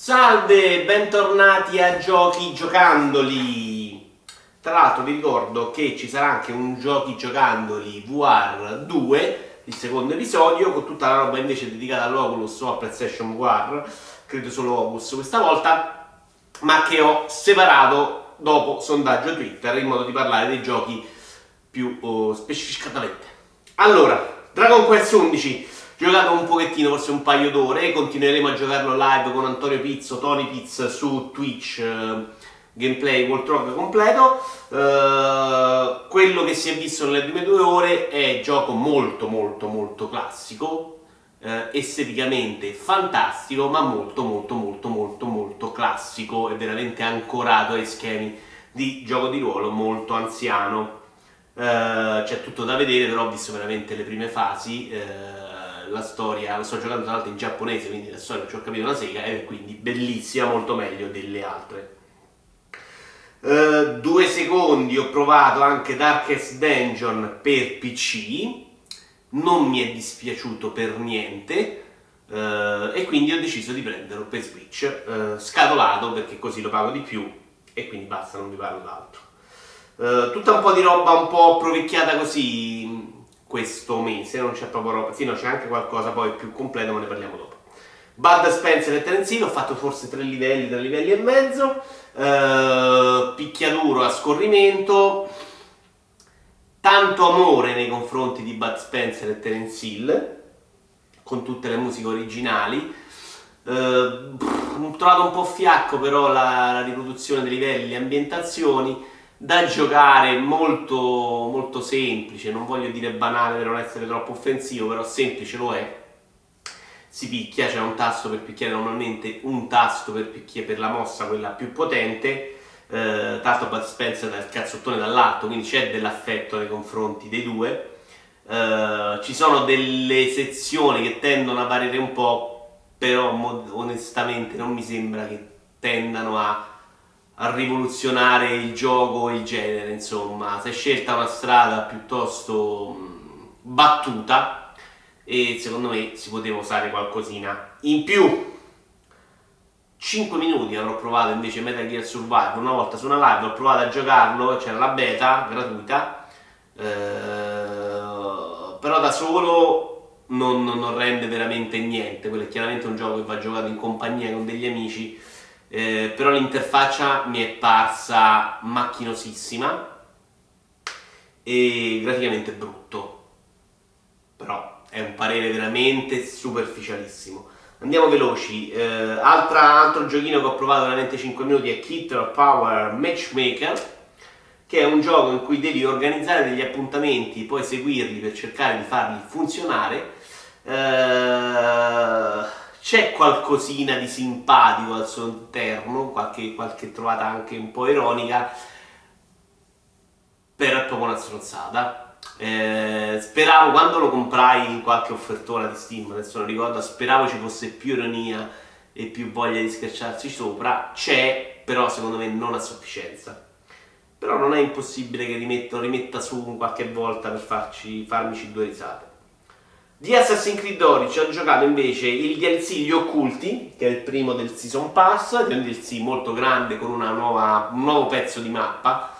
Salve, bentornati a Giochi Giocandoli. Tra l'altro vi ricordo che ci sarà anche un Giochi Giocandoli VR 2, il secondo episodio, con tutta la roba invece dedicata all'Oculus o a PlayStation VR, credo solo Oculus questa volta, ma che ho separato dopo sondaggio Twitter, in modo di parlare dei giochi più specificatamente. Allora, Dragon Quest XI. Giocato un pochettino, forse un paio d'ore, continueremo a giocarlo live con Antonio Pizzo, Tony Pizzo su Twitch, gameplay World Rock completo. Quello che si è visto nelle prime due ore è gioco molto classico, esteticamente fantastico, ma molto classico e veramente ancorato ai schemi di gioco di ruolo, molto anziano. C'è tutto da vedere, però ho visto veramente le prime fasi. La storia, la sto giocando tra l'altro in giapponese, quindi la storia non ci ho capito una sega, e quindi bellissima, molto meglio delle altre. 2 secondi ho provato anche Darkest Dungeon per PC, non mi è dispiaciuto per niente, e quindi ho deciso di prenderlo per Switch, scatolato perché così lo pago di più, e quindi basta, non vi parlo d'altro. Tutta un po' di roba un po' approvecchiata così questo mese, non c'è proprio roba, sì, no, c'è anche qualcosa poi più completo, ma ne parliamo dopo. Bud Spencer e Terence Hill, ho fatto forse 3 livelli e mezzo, picchiaduro a scorrimento, tanto amore nei confronti di Bud Spencer e Terence Hill, con tutte le musiche originali. Ho trovato un po' fiacco però la riproduzione dei livelli, le ambientazioni. Da giocare molto semplice, non voglio dire banale per non essere troppo offensivo, però semplice lo è. Si picchia, c'è un tasto per picchiare normalmente, un tasto per picchiare per la mossa, quella più potente, tanto Bud Spencer dal cazzottone dall'alto, quindi c'è dell'affetto nei confronti dei due. Ci sono delle sezioni che tendono a variare un po', però onestamente non mi sembra che tendano a rivoluzionare il gioco e il genere, insomma, si è scelta una strada piuttosto battuta e secondo me si poteva usare qualcosina in più. 5 minuti avrò provato invece Metal Gear Survive, una volta su una live ho provato a giocarlo, c'era la beta gratuita, però da solo non rende veramente niente, quello è chiaramente un gioco che va giocato in compagnia con degli amici. Però l'interfaccia mi è parsa macchinosissima e graficamente brutto, però è un parere veramente superficialissimo. Andiamo veloci. Altro giochino che ho provato veramente 5 minuti è Kitty Power's Matchmaker, che è un gioco in cui devi organizzare degli appuntamenti, poi seguirli per cercare di farli funzionare. C'è qualcosina di simpatico al suo interno, qualche trovata anche un po' ironica, però è proprio una strozzata. Speravo, quando lo comprai in qualche offertona di Steam, adesso non ricordo, speravo ci fosse più ironia e più voglia di schiacciarsi sopra. C'è, però secondo me non a sufficienza. Però non è impossibile che rimetta su qualche volta per farmici 2 risate. Di Assassin's Creed Origins ho giocato invece il DLC Gli Occulti, che è il primo del Season Pass, è un DLC molto grande con un nuovo pezzo di mappa.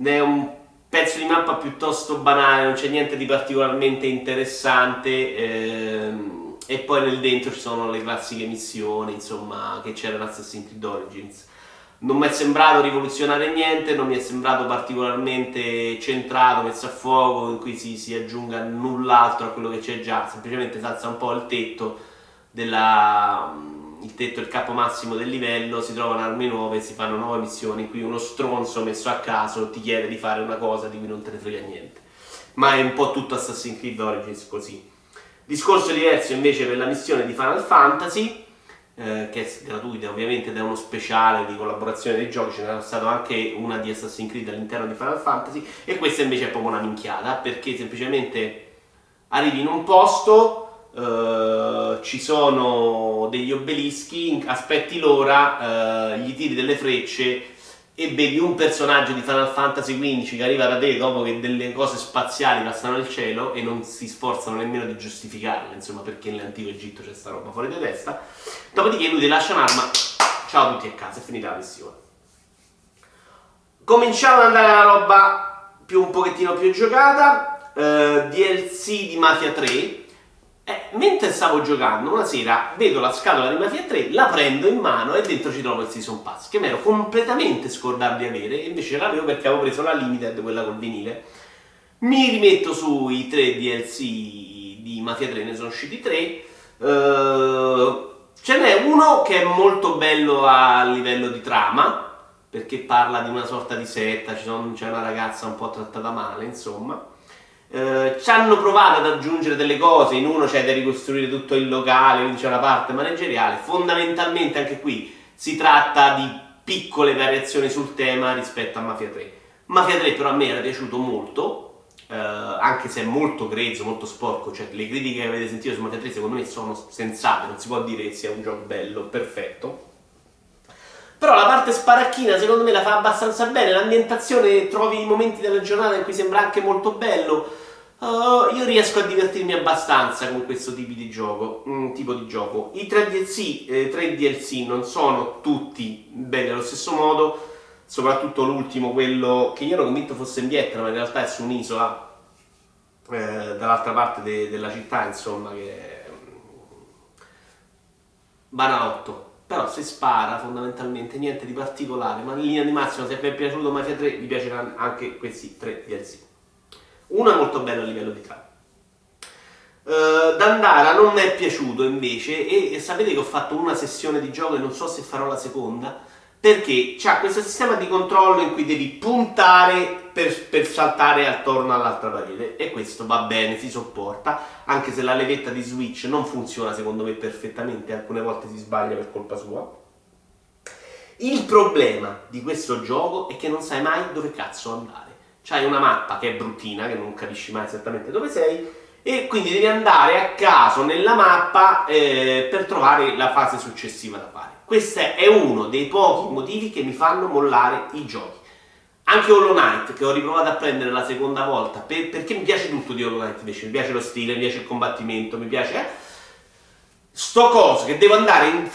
È un pezzo di mappa piuttosto banale, non c'è niente di particolarmente interessante, e poi nel dentro ci sono le classiche missioni, insomma, che c'era in Assassin's Creed Origins. Non mi è sembrato rivoluzionare niente, non mi è sembrato particolarmente centrato, messo a fuoco, in cui si aggiunga null'altro a quello che c'è già, semplicemente si alza un po' il tetto, il capo massimo del livello, si trovano armi nuove, si fanno nuove missioni, in cui uno stronzo messo a caso ti chiede di fare una cosa di cui non te ne frega niente. Ma è un po' tutto Assassin's Creed Origins così. Discorso diverso invece per la missione di Final Fantasy, che è gratuita ovviamente ed è uno speciale di collaborazione dei giochi. Ce n'era stata anche una di Assassin's Creed all'interno di Final Fantasy, e questa invece è proprio una minchiata, perché semplicemente arrivi in un posto, ci sono degli obelischi, aspetti l'ora, gli tiri delle frecce e vedi un personaggio di Final Fantasy XV che arriva da te dopo che delle cose spaziali passano nel cielo e non si sforzano nemmeno di giustificarle, insomma, perché nell'antico Egitto c'è sta roba fuori di testa. Dopodiché lui ti lascia un'arma Ciao a tutti a casa, è finita la missione. Cominciamo ad andare alla roba più, un pochettino più giocata, DLC di Mafia 3. Mentre stavo giocando una sera vedo la scatola di Mafia 3, la prendo in mano e dentro ci trovo il Season Pass, che mi ero completamente scordato di avere, e invece l'avevo perché avevo preso la Limited, quella col vinile. Mi rimetto sui 3 DLC di Mafia 3, ne sono usciti 3. Ce n'è uno che è molto bello a livello di trama, perché parla di una sorta di setta, c'è una ragazza un po' trattata male, insomma. Ci hanno provato ad aggiungere delle cose, in uno c'è da ricostruire tutto il locale, quindi c'è una parte manageriale. Fondamentalmente anche qui si tratta di piccole variazioni sul tema rispetto a Mafia 3. Mafia 3 però a me era piaciuto molto. Anche se è molto grezzo, molto sporco, cioè le critiche che avete sentito su Mafia 3 secondo me sono sensate, non si può dire che sia un gioco bello, perfetto, però la parte sparacchina secondo me la fa abbastanza bene, l'ambientazione, trovi i momenti della giornata in cui sembra anche molto bello. Io riesco a divertirmi abbastanza con questo tipo di gioco, I 3 DLC non sono tutti belli allo stesso modo, soprattutto l'ultimo, quello che io ero convinto fosse in Vietnam, ma in realtà è su un'isola dall'altra parte della città, insomma, che è banalotto, però si spara fondamentalmente, niente di particolare, ma in linea di massima se vi è piaciuto Mafia 3 vi piaceranno anche questi 3 DLC. Uno è molto bello a livello di trama. Dandara non mi è piaciuto invece, e sapete che ho fatto una sessione di gioco e non so se farò la seconda, perché c'ha questo sistema di controllo in cui devi puntare per saltare attorno all'altra parete, e questo va bene, si sopporta, anche se la levetta di Switch non funziona secondo me perfettamente, alcune volte si sbaglia per colpa sua. Il problema di questo gioco è che non sai mai dove cazzo andare. C'hai una mappa che è bruttina, che non capisci mai esattamente dove sei, e quindi devi andare a caso nella mappa per trovare la fase successiva da fare. Questo è uno dei pochi motivi che mi fanno mollare i giochi. Anche Hollow Knight, che ho riprovato a prendere la seconda volta, perché mi piace tutto di Hollow Knight invece, mi piace lo stile, mi piace il combattimento, mi piace... Sto coso che devo andare in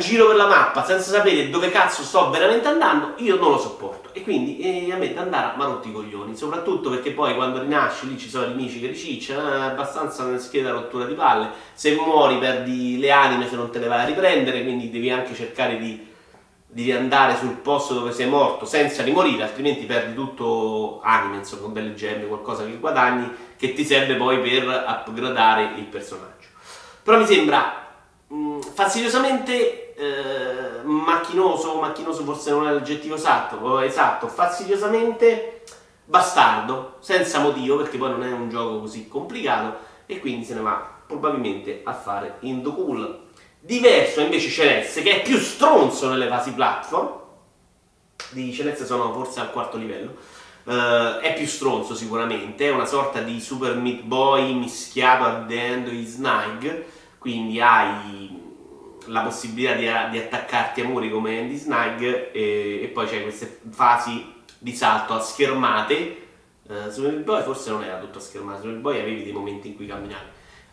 giro per la mappa senza sapere dove cazzo sto veramente andando, io non lo sopporto. E quindi a me Dandara mi ha rotto i coglioni, soprattutto perché poi quando rinasci lì ci sono gli amici che ricicciano, abbastanza una scheda rottura di palle. Se muori perdi le anime se non te le vai a riprendere, quindi devi anche cercare di andare sul posto dove sei morto senza rimorire, altrimenti perdi tutto anime, insomma, con delle gemme, qualcosa che guadagni che ti serve poi per upgradare il personaggio. Però mi sembra fastidiosamente macchinoso forse non è l'aggettivo esatto, fastidiosamente bastardo, senza motivo, perché poi non è un gioco così complicato, e quindi se ne va probabilmente a fare Indocool. Diverso invece Celeste, che è più stronzo nelle fasi platform, di Celeste sono forse al 4° livello, è più stronzo sicuramente, è una sorta di Super Meat Boy mischiato a Andy Snag, quindi hai la possibilità di attaccarti a muri come Andy Snag, e poi c'è queste fasi di salto a schermate. Super Meat Boy forse non era tutto a schermate, Super Meat Boy avevi dei momenti in cui camminavi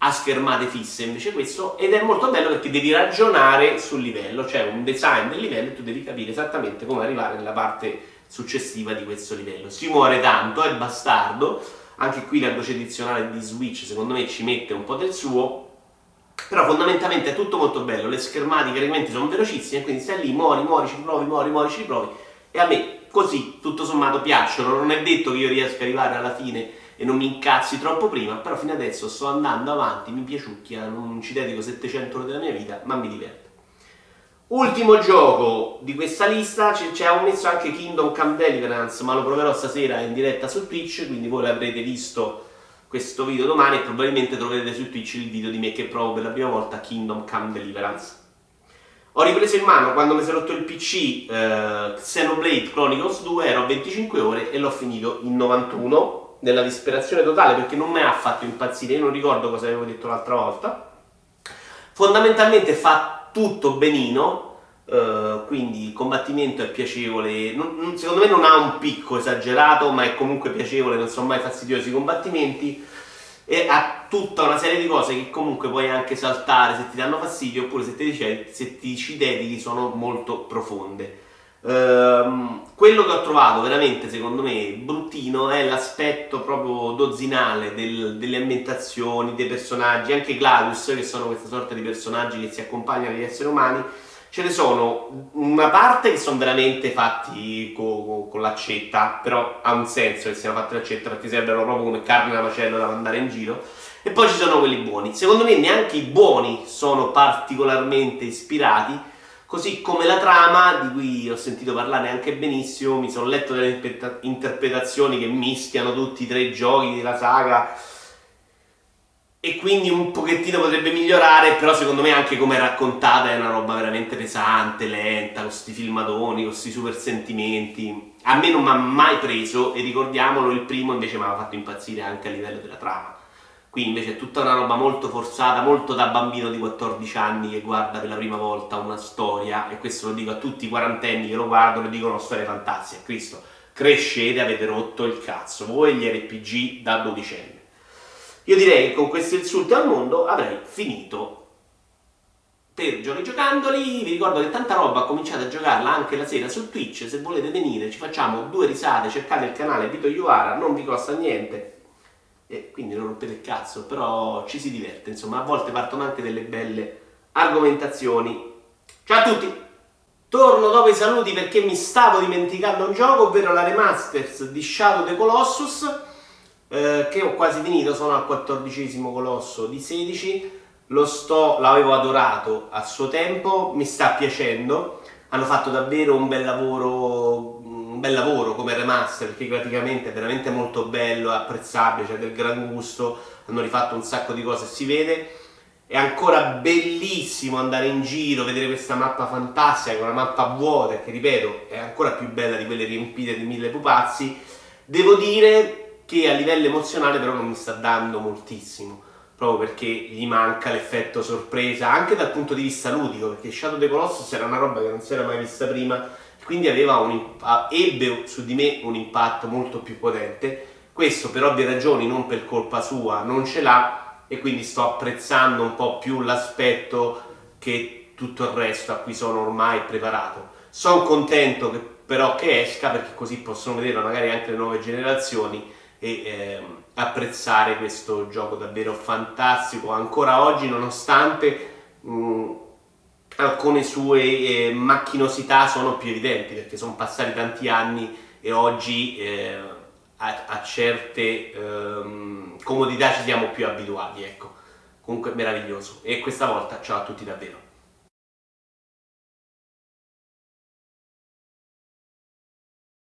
a schermate fisse, invece questo, ed è molto bello perché devi ragionare sul livello, cioè un design del livello, e tu devi capire esattamente come arrivare nella parte successiva di questo livello. Si muore tanto, è bastardo, anche qui la voce dizionale di Switch secondo me ci mette un po' del suo, però fondamentalmente è tutto molto bello, le schermate chiaramente sono velocissime, quindi stai lì, muori, ci provi, e a me così tutto sommato piacciono. Non è detto che io riesca a arrivare alla fine e non mi incazzi troppo prima, però fino adesso sto andando avanti, mi piaciucchia, non ci dedico 700 ore della mia vita, ma mi diverto. Ultimo gioco di questa lista, ci avevo messo anche Kingdom Come Deliverance, ma lo proverò stasera in diretta su Twitch, quindi voi l'avrete visto questo video domani e probabilmente troverete su Twitch il video di me che provo per la prima volta Kingdom Come Deliverance. Ho ripreso in mano quando mi si è rotto il PC Xenoblade Chronicles 2, ero a 25 ore e l'ho finito in 91, nella disperazione totale perché non mi ha fatto impazzire, io non ricordo cosa avevo detto l'altra volta. Fondamentalmente fa tutto benino, quindi il combattimento è piacevole, secondo me non ha un picco esagerato, ma è comunque piacevole, non sono mai fastidiosi i combattimenti. e ha tutta una serie di cose che comunque puoi anche saltare se ti danno fastidio, oppure se ti ci dedichi sono molto profonde. Quello che ho trovato veramente secondo me bruttino è l'aspetto proprio dozzinale delle ambientazioni, dei personaggi, anche Gladius, che sono questa sorta di personaggi che si accompagnano agli esseri umani. Ce ne sono una parte che sono veramente fatti con l'accetta, però ha un senso che siano fatti l'accetta perché servono proprio come carne da macello da mandare in giro, e poi ci sono quelli buoni. Secondo me neanche i buoni sono particolarmente ispirati, così come la trama, di cui ho sentito parlare anche benissimo. Mi sono letto delle interpretazioni che mischiano tutti i tre giochi della saga, e quindi un pochettino potrebbe migliorare, però secondo me anche come è raccontata è una roba veramente pesante, lenta, con sti filmatoni, con sti super sentimenti. A me non mi ha mai preso, e ricordiamolo, il primo invece mi aveva fatto impazzire anche a livello della trama. Qui invece è tutta una roba molto forzata, molto da bambino di 14 anni che guarda per la prima volta una storia, e questo lo dico a tutti i quarantenni che lo guardano e dicono storia fantastica, Cristo, crescete, avete rotto il cazzo, voi gli RPG da 12 anni. Io direi che con questo insulto al mondo avrei finito per Giochi Giocandoli. Vi ricordo che tanta roba cominciate a giocarla anche la sera su Twitch, se volete venire ci facciamo due risate, cercate il canale Vito Yuara, non vi costa niente e quindi non rompete il cazzo, però ci si diverte, insomma, a volte partono anche delle belle argomentazioni. Ciao a tutti! Torno dopo i saluti perché mi stavo dimenticando un gioco, ovvero la remasters di Shadow of The Colossus, che ho quasi finito, sono al 14° colosso di 16, l'avevo adorato a suo tempo, mi sta piacendo, hanno fatto davvero un bel lavoro come remaster, perché praticamente è veramente molto bello, è apprezzabile, c'è del gran gusto, hanno rifatto un sacco di cose, si vede. È ancora bellissimo andare in giro, vedere questa mappa fantastica, che è una mappa vuota, che ripeto è ancora più bella di quelle riempite di 1000 pupazzi. Devo dire che a livello emozionale però non mi sta dando moltissimo, proprio perché gli manca l'effetto sorpresa, anche dal punto di vista ludico, perché Shadow of The Colossus era una roba che non si era mai vista prima, quindi ebbe su di me un impatto molto più potente. Questo per ovvie ragioni, non per colpa sua, non ce l'ha, e quindi sto apprezzando un po' più l'aspetto che tutto il resto, a cui sono ormai preparato. Sono contento che esca, perché così possono vedere magari anche le nuove generazioni e apprezzare questo gioco davvero fantastico ancora oggi, nonostante alcune sue macchinosità sono più evidenti, perché sono passati tanti anni e oggi a certe comodità ci siamo più abituati, ecco. Comunque meraviglioso, e questa volta ciao a tutti davvero.